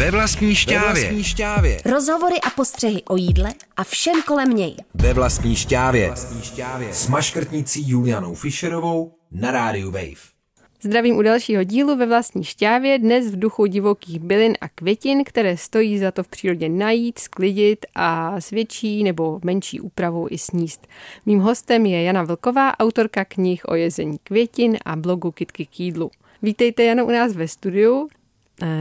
Ve vlastní šťávě. Rozhovory a postřehy o jídle a všem kolem něj. Ve vlastní šťávě. S maškrtnicí Julianou Fischerovou na Rádiu Wave. Zdravím u dalšího dílu Ve vlastní šťávě, dnes v duchu divokých bylin a květin, které stojí za to v přírodě najít, sklidit a s větší nebo menší úpravou i sníst. Mým hostem je Jana Vlková, autorka knih o jezení květin a blogu Kitky k jídlu. Vítejte, Jano, u nás ve studiu.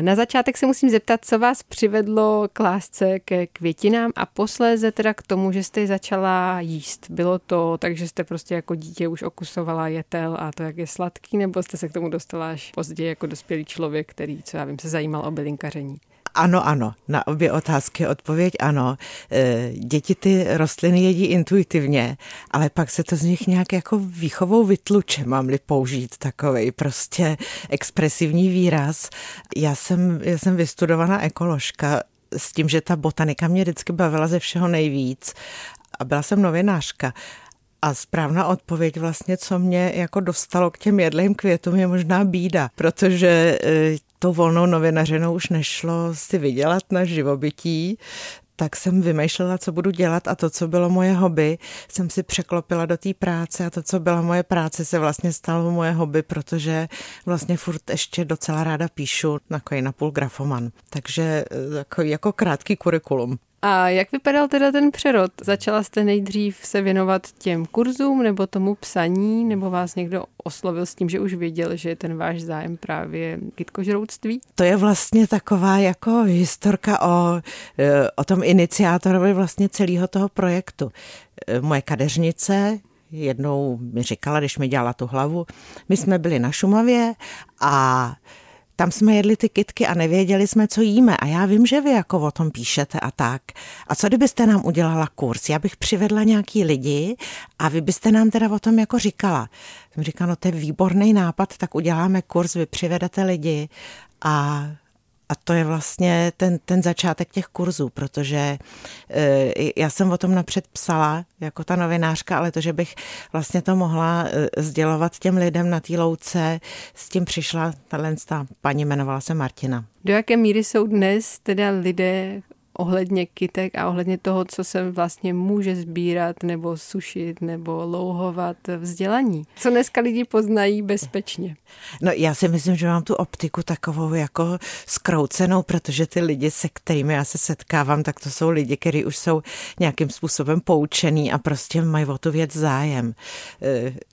Na začátek se musím zeptat, co vás přivedlo k lásce ke květinám a posléze teda k tomu, že jste začala jíst. Bylo to tak, že jste prostě jako dítě už okusovala jetel a to, jak je sladký, nebo jste se k tomu dostala až později jako dospělý člověk, který, co já vím, se zajímal o bylinkaření? Ano. Na obě otázky odpověď ano. Děti ty rostliny jedí intuitivně, ale pak se to z nich nějak jako výchovou vytluče, mám-li použít takovej prostě expresivní výraz. Já jsem vystudovaná ekoložka s tím, že ta botanika mě vždycky bavila ze všeho nejvíc a byla jsem novinářka. A správná odpověď vlastně, co mě jako dostalo k těm jedlým květům, je možná bída, protože tou volnou novinařinou už nešlo si vydělat na živobytí, tak jsem vymýšlela, co budu dělat, a to, co bylo moje hobby, jsem si překlopila do té práce a to, co byla moje práce, se vlastně stalo moje hobby, protože vlastně furt ještě docela ráda píšu, napůl grafoman. Takže jako krátký kurikulum. A jak vypadal teda ten přerod? Začala jste nejdřív se věnovat těm kurzům nebo tomu psaní, nebo vás někdo oslovil s tím, že už věděl, že je ten váš zájem právě kytkožroutství? To je vlastně taková jako historka o tom iniciátorovi vlastně celého toho projektu. Moje kadeřnice jednou mi říkala, když mi dělala tu hlavu, my jsme byli na Šumavě a tam jsme jedli ty kytky a nevěděli jsme, co jíme. A já vím, že vy jako o tom píšete a tak. A co kdybyste nám udělala kurz? Já bych přivedla nějaký lidi a vy byste nám teda o tom jako říkala. Jsem říkala, no to je výborný nápad, tak uděláme kurz, vy přivedete lidi. A to je vlastně ten začátek těch kurzů, protože já jsem o tom napřed psala jako ta novinářka, ale to, že bych vlastně to mohla sdělovat těm lidem na té louce, s tím přišla ta paní, jmenovala se Martina. Do jaké míry jsou dnes teda lidé ohledně kytek a ohledně toho, co se vlastně může sbírat nebo sušit nebo louhovat vzdělaní? Co dneska lidi poznají bezpečně? No já si myslím, že mám tu optiku takovou jako zkroucenou, protože ty lidi, se kterými já se setkávám, tak to jsou lidi, kteří už jsou nějakým způsobem poučený a prostě mají o tu věc zájem.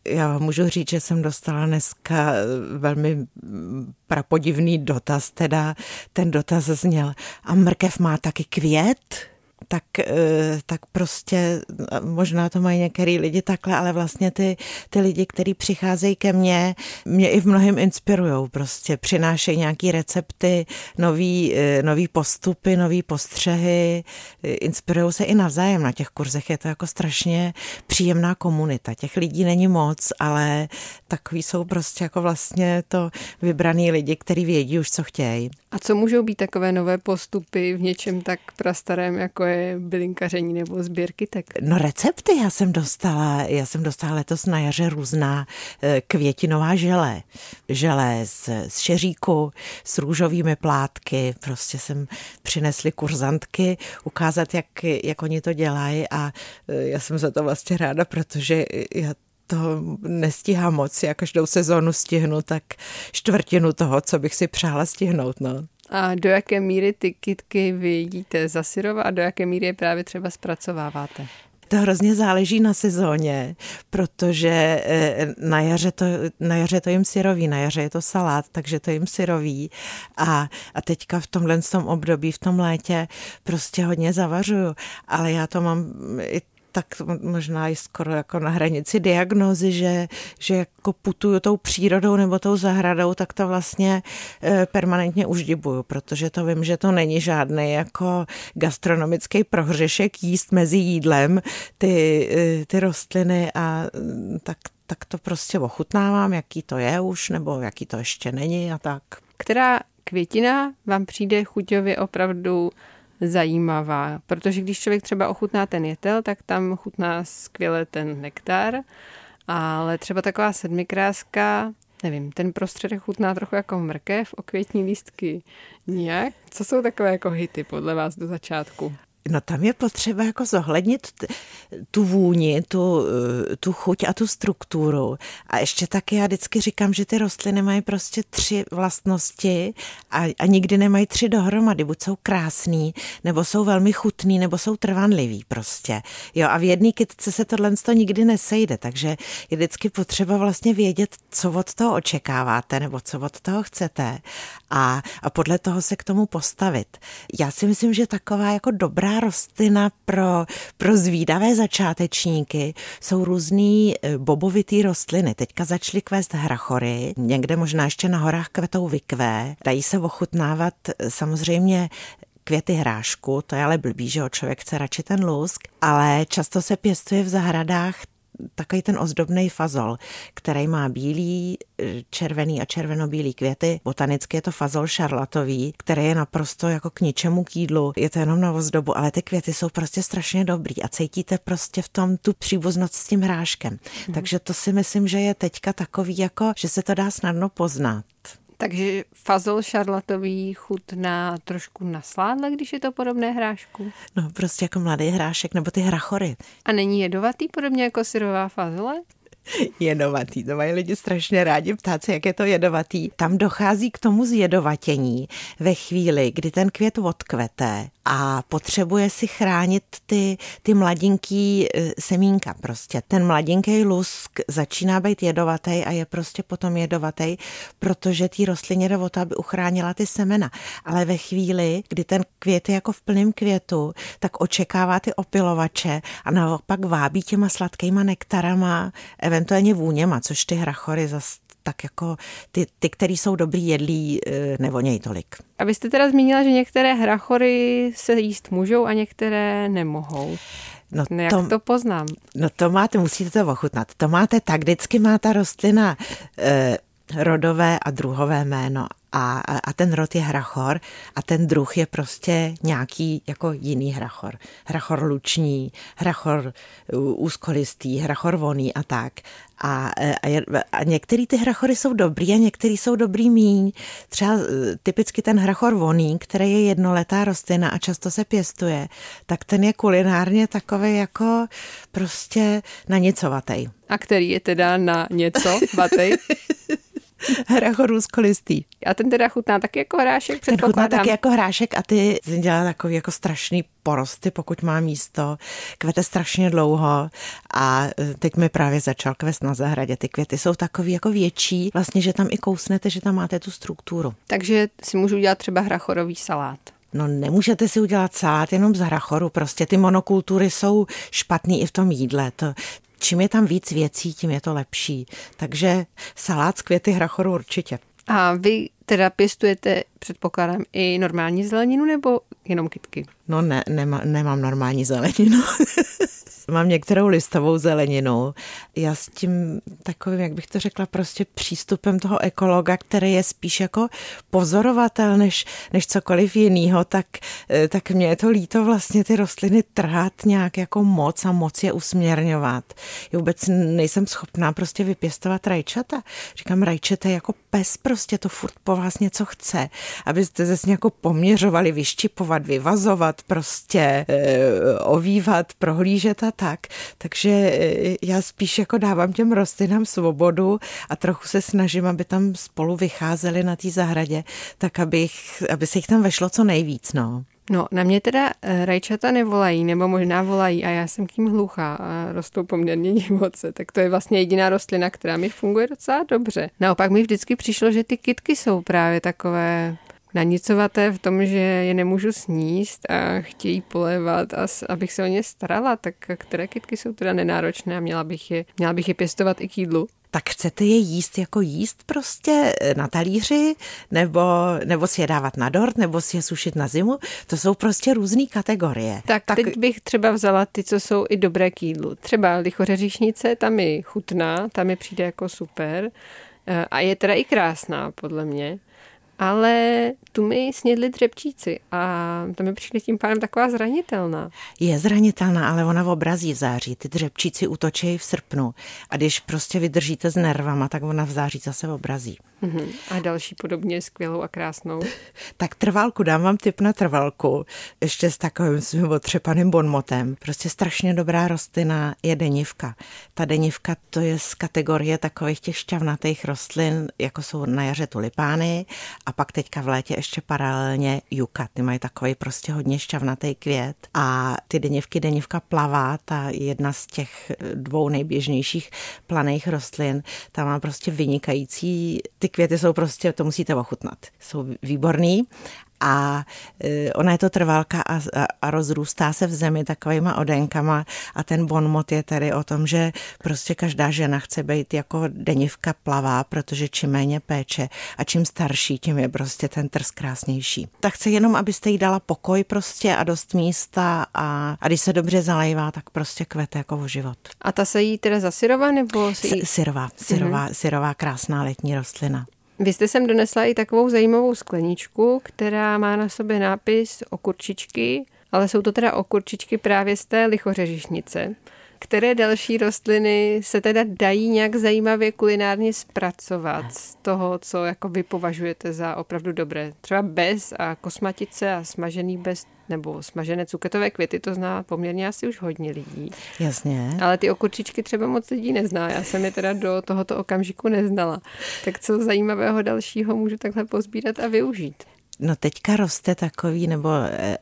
Já vám můžu říct, že jsem dostala dneska velmi prapodivný dotaz, teda ten dotaz zněl, a mrkev má taky květ, tak prostě možná to mají některý lidi takhle, ale vlastně ty lidi, kteří přicházejí ke mně, mě i v mnohem inspirujou, prostě přinášejí nějaký recepty, nový postupy, nový postřehy, inspirujou se i navzájem na těch kurzech, je to jako strašně příjemná komunita, těch lidí není moc, ale takový jsou prostě jako vlastně to vybraný lidi, kteří vědí už, co chtějí. A co můžou být takové nové postupy v něčem tak prastarém, jako je bylinkaření nebo sběr kytek? No recepty já jsem dostala letos na jaře různá květinová želé. Želé z šeříku, s růžovými plátky, prostě jsem přinesli kurzantky ukázat, jak oni to dělají, a já jsem za to vlastně ráda, protože já to nestíhá moc. Já každou sezónu stihnu tak čtvrtinu toho, co bych si přála stihnout. No. A do jaké míry ty kytky vy jíte za syrova a do jaké míry je právě třeba zpracováváte? To hrozně záleží na sezóně, protože na jaře to jim syroví, na jaře je to salát, takže to jim syroví. A teďka v tomhle období, v tom létě, prostě hodně zavařuju. Ale já to mám i tak možná i skoro jako na hranici diagnózy, že jako putuju tou přírodou nebo tou zahradou, tak to vlastně permanentně uždibuju, protože to vím, že to není žádný jako gastronomický prohřešek jíst mezi jídlem ty rostliny, a tak to prostě ochutnávám, jaký to je už nebo jaký to ještě není a tak. Která květina vám přijde chuťově opravdu zajímavá, protože když člověk třeba ochutná ten jetel, tak tam chutná skvěle ten nektar, ale třeba taková sedmikráska nevím, ten prostředek chutná trochu jako mrkev, okvětní lístky nijak. Co jsou takové jako hity podle vás do začátku? No tam je potřeba jako zohlednit tu vůni, tu chuť a tu strukturu. A ještě taky já vždycky říkám, že ty rostliny mají prostě 3 vlastnosti a nikdy nemají 3 dohromady. Buď jsou krásný, nebo jsou velmi chutný, nebo jsou trvanlivý prostě. Jo, a v jedné kytce se tohle nikdy nesejde, takže je vždycky potřeba vlastně vědět, co od toho očekáváte, nebo co od toho chcete. A podle toho se k tomu postavit. Já si myslím, že taková jako dobrá rostlina pro zvídavé začátečníky jsou různý bobovitý rostliny. Teďka začaly kvést hrachory, někde možná ještě na horách kvetou vikve. Dají se ochutnávat samozřejmě květy hrášku, to je ale blbý, že člověk chce radši ten lusk, ale často se pěstuje v zahradách takový ten ozdobný fazol, který má bílý, červený a červenobílý květy. Botanicky je to fazol šarlatový, který je naprosto jako k ničemu k jídlu. Je to jenom na ozdobu, ale ty květy jsou prostě strašně dobrý a cítíte prostě v tom tu příbuznost s tím hráškem. Mm. Takže to si myslím, že je teďka takový jako, že se to dá snadno poznat. Takže fazol šarlatový chutná trošku nasládle, když je to podobné hrášku? No, prostě jako mladý hrášek nebo ty hrachory. A není jedovatý podobně jako syrová fazole? Jedovatý, to mají lidi strašně rádi ptát se, jak je to jedovatý. Tam dochází k tomu zjedovatění ve chvíli, kdy ten květ odkvete a potřebuje si chránit ty mladinký semínka prostě. Ten mladinký lusk začíná být jedovatý a je prostě potom jedovatý, protože tý rostlině jde o to, aby uchránila ty semena. Ale ve chvíli, kdy ten květ je jako v plném květu, tak očekává ty opilovače a naopak vábí těma sladkýma nektarama, eventuálně vůněma, což ty hrachory zase tak jako ty, který jsou dobrý jedlí, nevonějí tolik. A vy jste teda zmínila, že některé hrachory se jíst můžou a některé nemohou. No jak to poznám? No to máte, musíte to ochutnat. To máte tak, vždycky má ta rostlina rodové a druhové jméno. A ten rod je hrachor a ten druh je prostě nějaký jako jiný hrachor. Hrachor luční, hrachor úzkolistý, hrachor voný a tak. A některý ty hrachory jsou dobrý a některý jsou dobrý míň. Třeba typicky ten hrachor voný, který je jednoletá rostlina a často se pěstuje, tak ten je kulinárně takový jako prostě na něcovatej. A který je teda na něcovatej? Hrachor úzkolistý. A ten teda chutná taky jako hrášek, předpokládám. Ten chutná taky jako hrášek a ty dělá takový jako strašný porosty, pokud má místo. Kvete strašně dlouho a teď mi právě začal kvést na zahradě. Ty květy jsou takový jako větší, vlastně, že tam i kousnete, že tam máte tu strukturu. Takže si můžu udělat třeba hrachorový salát. No nemůžete si udělat salát jenom z hrachoru, prostě ty monokultury jsou špatný i v tom jídle, to čím je tam víc věcí, tím je to lepší. Takže salát z květy hrachoru určitě. A vy teda pěstujete, předpokládám, i normální zeleninu nebo jenom kytky? No ne, nemám normální zeleninu. Mám některou listovou zeleninu. Já s tím takovým, jak bych to řekla, prostě přístupem toho ekologa, který je spíš jako pozorovatel než cokoliv jinýho, tak mě je to líto vlastně ty rostliny trhat nějak jako moc a moc je usměrňovat. Já vůbec nejsem schopná prostě vypěstovat rajčata. Říkám, rajčete jako pes prostě, to furt po vás něco chce, abyste zase jako poměřovali, vyščipovat, vyvazovat, prostě ovívat, prohlížet a tak. Takže já spíš jako dávám těm rostlinám svobodu a trochu se snažím, aby tam spolu vycházeli na té zahradě, tak aby se jich tam vešlo co nejvíc, no. No, na mě teda rajčata nevolají, nebo možná volají a já jsem k ním hluchá a rostou poměrně divoce, tak to je vlastně jediná rostlina, která mi funguje docela dobře. Naopak mi vždycky přišlo, že ty kytky jsou právě takové nanicovaté v tom, že je nemůžu sníst a chtějí polévat, a abych se o ně starala, tak které kytky jsou teda nenáročné a měla bych je pěstovat i k jídlu. Tak chcete je jíst prostě na talíři, nebo si je dávat na dort, nebo si je sušit na zimu. To jsou prostě různý kategorie. Tak teď bych třeba vzala ty, co jsou i dobré k jídlu. Třeba lichořeřišnice, tam je chutná, tam mi přijde jako super a je teda i krásná podle mě. Ale tu mi snědli třepčíci a ta mi přišla tím pádem taková zranitelná. Je zranitelná, ale ona obrazí v září. Ty třepčíci útočí v srpnu a když prostě vydržíte s nervama, tak ona v září zase obrazí. Mm-hmm. A další podobně skvělou a krásnou. Tak trvalku, dám vám tip na trvalku. Ještě s takovým svým otřepaným bonmotem. Prostě strašně dobrá rostlina je denivka. Ta denivka to je z kategorie takových těch šťavnatých rostlin, jako jsou na jaře tulipány a pak teďka v létě ještě paralelně juka. Ty mají takový prostě hodně šťavnatý květ a ty denivky, denivka plavá, ta jedna z těch dvou nejběžnějších planých rostlin, ta má prostě vynikající, ty květy jsou prostě, to musíte ochutnat, jsou výborný a ona je to trvalka a rozrůstá se v zemi takovýma odenkama a ten bonmot je tedy o tom, že prostě každá žena chce být jako denivka plavá, protože čím méně péče a čím starší, tím je prostě ten trs krásnější. Tak chce jenom, abyste jí dala pokoj prostě a dost místa a když se dobře zalejvá, tak prostě kvete jako o život. A ta se jí teda zasyrova nebo? Syrová, krásná letní rostlina. Vy jste sem donesla i takovou zajímavou skleničku, která má na sobě nápis okurčičky, ale jsou to teda okurčičky právě z té lichořežišnice. Které další rostliny se teda dají nějak zajímavě kulinárně zpracovat z toho, co jako vy považujete za opravdu dobré? Třeba bez a kosmatice a smažený bez nebo smažené cuketové květy, to zná poměrně asi už hodně lidí. Jasně. Ale ty okurčičky třeba moc lidí nezná, já jsem je teda do tohoto okamžiku neznala. Tak co zajímavého dalšího můžu takhle pozbírat a využít? No teďka roste takový, nebo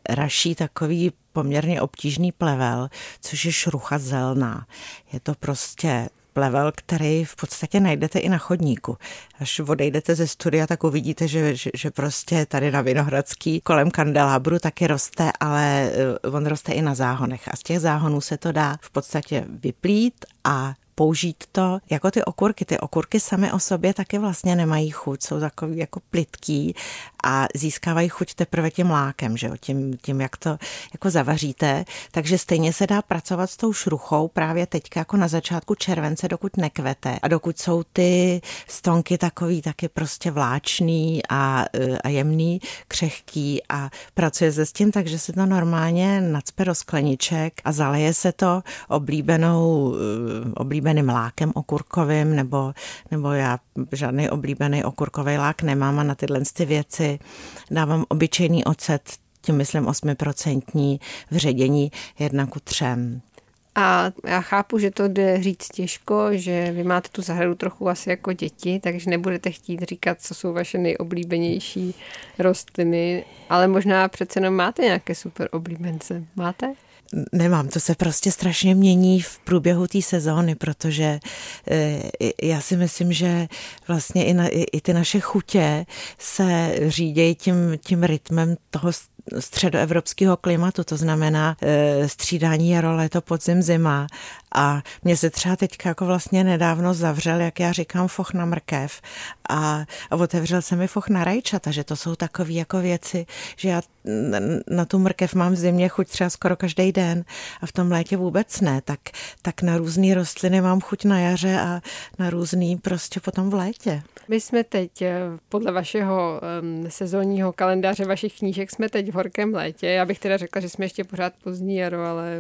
raší takový poměrně obtížný plevel, což je šrucha zelná. Je to prostě plevel, který v podstatě najdete i na chodníku. Až odejdete ze studia, tak uvidíte, že prostě tady na Vinohradský kolem kandelábru taky roste, ale on roste i na záhonech. A z těch záhonů se to dá v podstatě vyplít a použít to jako ty okurky. Ty okurky samy o sobě taky vlastně nemají chuť, jsou takový jako plytký a získávají chuť teprve tím lákem, že jo? Tím, jak to jako zavaříte. Takže stejně se dá pracovat s tou šruchou právě teďka jako na začátku července, dokud nekvete. A dokud jsou ty stonky takový taky prostě vláčný a jemný, křehký a pracuje se s tím, takže se to normálně nacpe do skleniček a zaleje se to oblíbeným lákem okurkovým, nebo já žádný oblíbený okurkový lák nemám a na tyhle ty věci dávám obyčejný ocet, tím myslím 8% v ředění 1:3. A já chápu, že to jde říct těžko, že vy máte tu zahradu trochu asi jako děti, takže nebudete chtít říkat, co jsou vaše nejoblíbenější rostliny, ale možná přece jenom máte nějaké super oblíbence. Máte? Nemám, to se prostě strašně mění v průběhu té sezóny, protože já si myslím, že vlastně i ty naše chutě se řídějí tím rytmem toho středoevropského klimatu, to znamená střídání jaro, léto, podzim, zima. A mě se třeba teďka jako vlastně nedávno zavřel, jak já říkám, foch na mrkev a otevřel se mi foch na rajčata, že to jsou takové jako věci, že já na tu mrkev mám v zimě chuť třeba skoro každý den a v tom létě vůbec ne, tak na různé rostliny mám chuť na jaře a na různý prostě potom v létě. My jsme teď podle vašeho sezónního kalendáře, vašich knížek, jsme teď v horkém létě. Já bych teda řekla, že jsme ještě pořád pozdní jaro, ale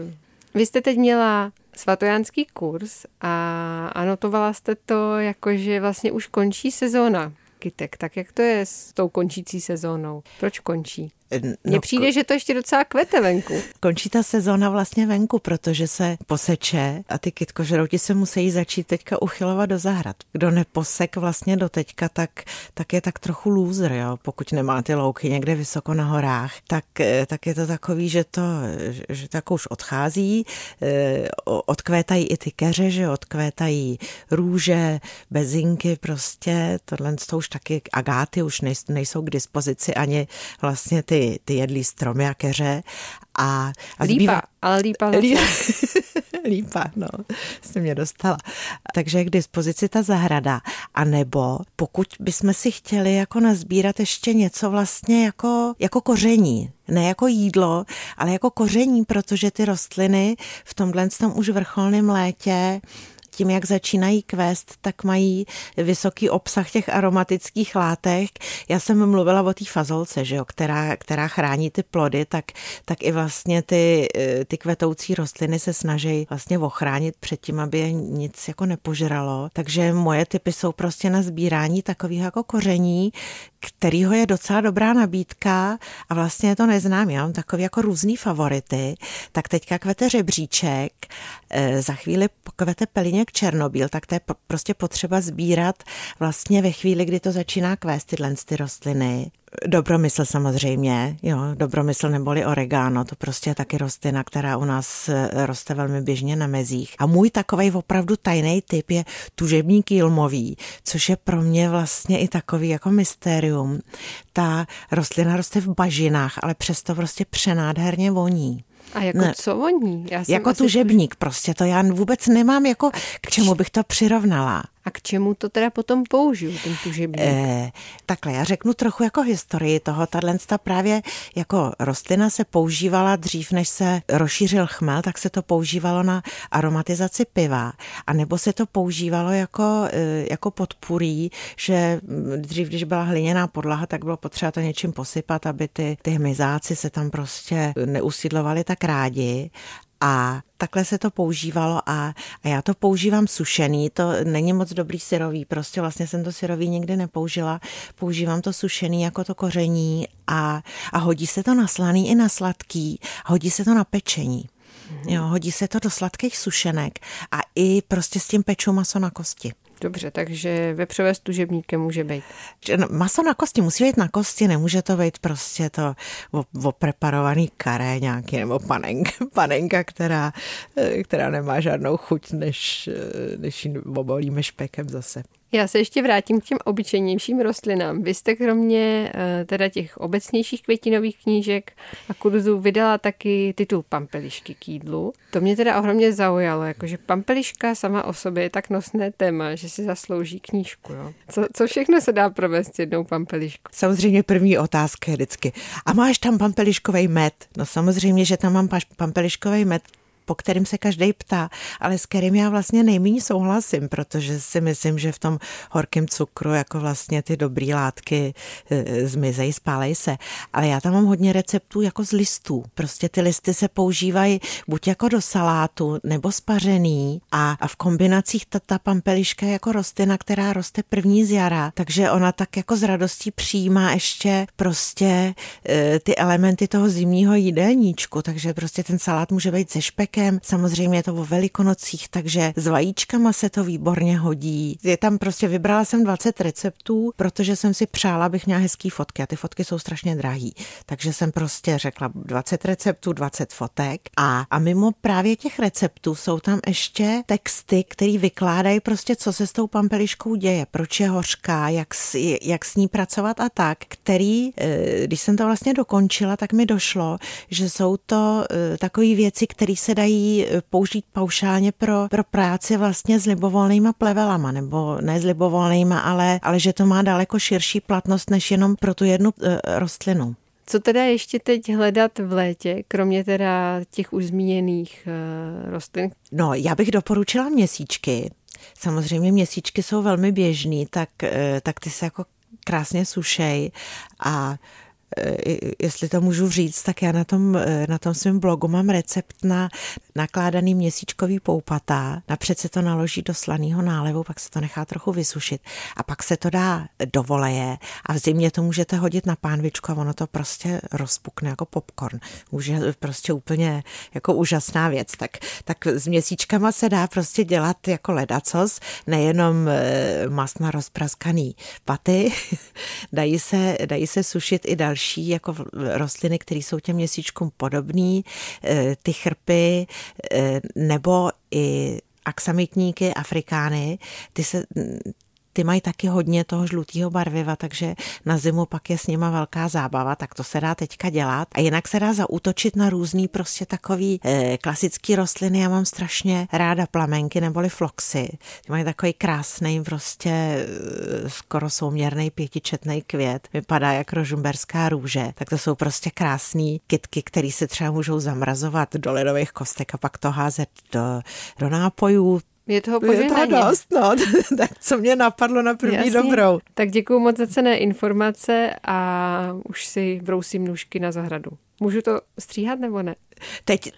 vy jste teď měla svatojánský kurz a anotovala jste to, jakože vlastně už končí sezóna kytek. Tak jak to je s tou končící sezónou? Proč končí? Mně přijde, že to ještě docela kvete venku. Končí ta sezóna vlastně venku, protože se poseče a ty kytkožrouti se musí začít teďka uchylovat do zahrad. Kdo neposek vlastně do teďka, tak je tak trochu lůzr, jo. Pokud nemá ty louky někde vysoko na horách, tak je to takový, že tak už odchází. Odkvétají i ty keře, že odkvétají růže, bezinky prostě. Tohle jsou už taky agáty, už nejsou k dispozici ani vlastně ty jedlí stromy a keře a zbývá... Lípa, no, jste mě dostala. Takže je k dispozici ta zahrada. A nebo pokud bychom si chtěli jako nazbírat ještě něco vlastně jako koření, ne jako jídlo, ale jako koření, protože ty rostliny v tomhle už vrcholném létě tím, jak začínají kvést, tak mají vysoký obsah těch aromatických látek. Já jsem mluvila o té fazolce, že jo, která chrání ty plody, tak i vlastně ty kvetoucí rostliny se snaží vlastně ochránit před tím, aby je nic jako nepožralo. Takže moje tipy jsou prostě na sbírání takových jako koření, kterýho je docela dobrá nabídka a vlastně to neznám. Já mám takový jako různý favority. Tak teďka kvete řebříček, za chvíli kvete peliněk černobíl, tak to je prostě potřeba sbírat vlastně ve chvíli, kdy to začíná kvést tyhle ty rostliny. Dobromysl samozřejmě, jo, dobromysl neboli oregano, to prostě je taky rostlina, která u nás roste velmi běžně na mezích. A můj takovej opravdu tajný typ je tužebník jilmový, což je pro mě vlastně i takový jako mystérium. Ta rostlina roste v bažinách, ale přesto prostě přenádherně voní. A jako ne, co voní? Jako tužebník prostě, to já vůbec nemám jako k čemu bych to přirovnala. A k čemu to teda potom použiju, ten tužebník? Takhle, já řeknu trochu jako historii toho. Tato právě jako rostlina se používala dřív, než se rozšířil chmel, tak se to používalo na aromatizaci piva. A nebo se to používalo jako podpůrý, že dřív, když byla hliněná podlaha, tak bylo potřeba to něčím posypat, aby ty hmyzáci se tam prostě neusídlovali tak rádi. A takhle se to používalo a já to používám sušený, to není moc dobrý syrový, prostě vlastně jsem to syrový nikdy nepoužila, používám to sušený jako to koření a hodí se to na slaný i na sladký, hodí se to na pečení. Jo, hodí se to do sladkých sušenek a i prostě s tím pečou maso na kosti. Dobře, takže vepřové s tužebníkem může být. Maso na kosti musí být na kosti, nemůže to být prostě to opreparovaný karé nějaký nebo panenka, která nemá žádnou chuť, než ji obolíme špekem zase. Já se ještě vrátím k těm obyčejnějším rostlinám. Vy jste kromě teda těch obecnějších květinových knížek a kurzů vydala taky titul Pampelišky k jídlu. To mě teda ohromně zaujalo, jakože pampeliška sama o sobě je tak nosné téma, že si zaslouží knížku. Jo? Co všechno se dá provést jednou pampeliškou? Samozřejmě první otázka je vždycky, a máš tam pampeliškovej med? No samozřejmě, že tam mám pampeliškovej med, po kterým se každej ptá, ale s kterým já vlastně nejméně souhlasím, protože si myslím, že v tom horkém cukru jako vlastně ty dobrý látky zmizej, spálej se. Ale já tam mám hodně receptů jako z listů. Prostě ty listy se používají buď jako do salátu nebo spařený a v kombinacích ta pampeliška je jako rostlina, která roste první z jara, takže ona tak jako s radostí přijímá ještě prostě ty elementy toho zimního jídelníčku, takže prostě ten salát může být ze špek. Samozřejmě je to o Velikonocích, takže s vajíčkama se to výborně hodí. Je tam prostě, vybrala jsem 20 receptů, protože jsem si přála, abych měla hezký fotky a ty fotky jsou strašně drahý. Takže jsem prostě řekla 20 receptů, 20 fotek a mimo právě těch receptů jsou tam ještě texty, který vykládají prostě, co se s tou pampeliškou děje, proč je hořká, jak s ní pracovat a tak, který, když jsem to vlastně dokončila, tak mi došlo, že jsou to takové věci, které se dají použít paušálně pro práci vlastně s libovolnýma plevelama, nebo ne s libovolnýma, ale že to má daleko širší platnost než jenom pro tu jednu rostlinu. Co teda ještě teď hledat v létě, kromě teda těch už zmíněných rostlin? No, já bych doporučila měsíčky. Samozřejmě měsíčky jsou velmi běžný, tak ty se jako krásně sušej a jestli to můžu říct, tak já na tom svém blogu mám recept na nakládaný měsíčkový poupatá. Napřed se to naloží do slaného nálevu, pak se to nechá trochu vysušit a pak se to dá do voleje a v zimě to můžete hodit na pánvičku a ono to prostě rozpukne jako popcorn. Už je prostě úplně jako úžasná věc. Tak s měsíčkama se dá prostě dělat jako ledacos, nejenom masna rozpraskaný paty, dají se sušit i další jako rostliny, které jsou těm měsíčkům podobné, ty chrpy nebo i aksamitníky, afrikány, ty mají taky hodně toho žlutého barviva, takže na zimu pak je s nima velká zábava, tak to se dá teďka dělat. A jinak se dá zaútočit na různý prostě takový klasický rostliny. Já mám strašně ráda plamenky neboli floxy. Ty mají takový krásný prostě skoro souměrný pětičetný květ. Vypadá jak rožumberská růže. Tak to jsou prostě krásný kytky, které se třeba můžou zamrazovat do ledových kostek a pak to házet do nápojů. Je toho požehnaně. Je toho dost, no. Tak co mě napadlo na první Jasně. dobrou. Tak děkuju moc za cenné informace a už si brousím nůžky na zahradu. Můžu to stříhat nebo ne?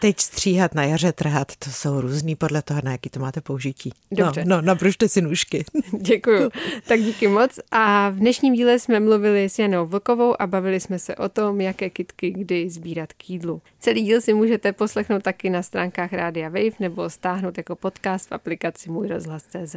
Teď stříhat, na jaře trhat, to jsou různý podle toho, na jaký to máte použití. Dobře. No, nabružte si nůžky. Děkuju. Tak díky moc. A v dnešním díle jsme mluvili s Janou Vlkovou a bavili jsme se o tom, jaké kytky kdy sbírat k jídlu. Celý díl si můžete poslechnout taky na stránkách Rádia Wave nebo stáhnout jako podcast v aplikaci Můjrozhlas.cz.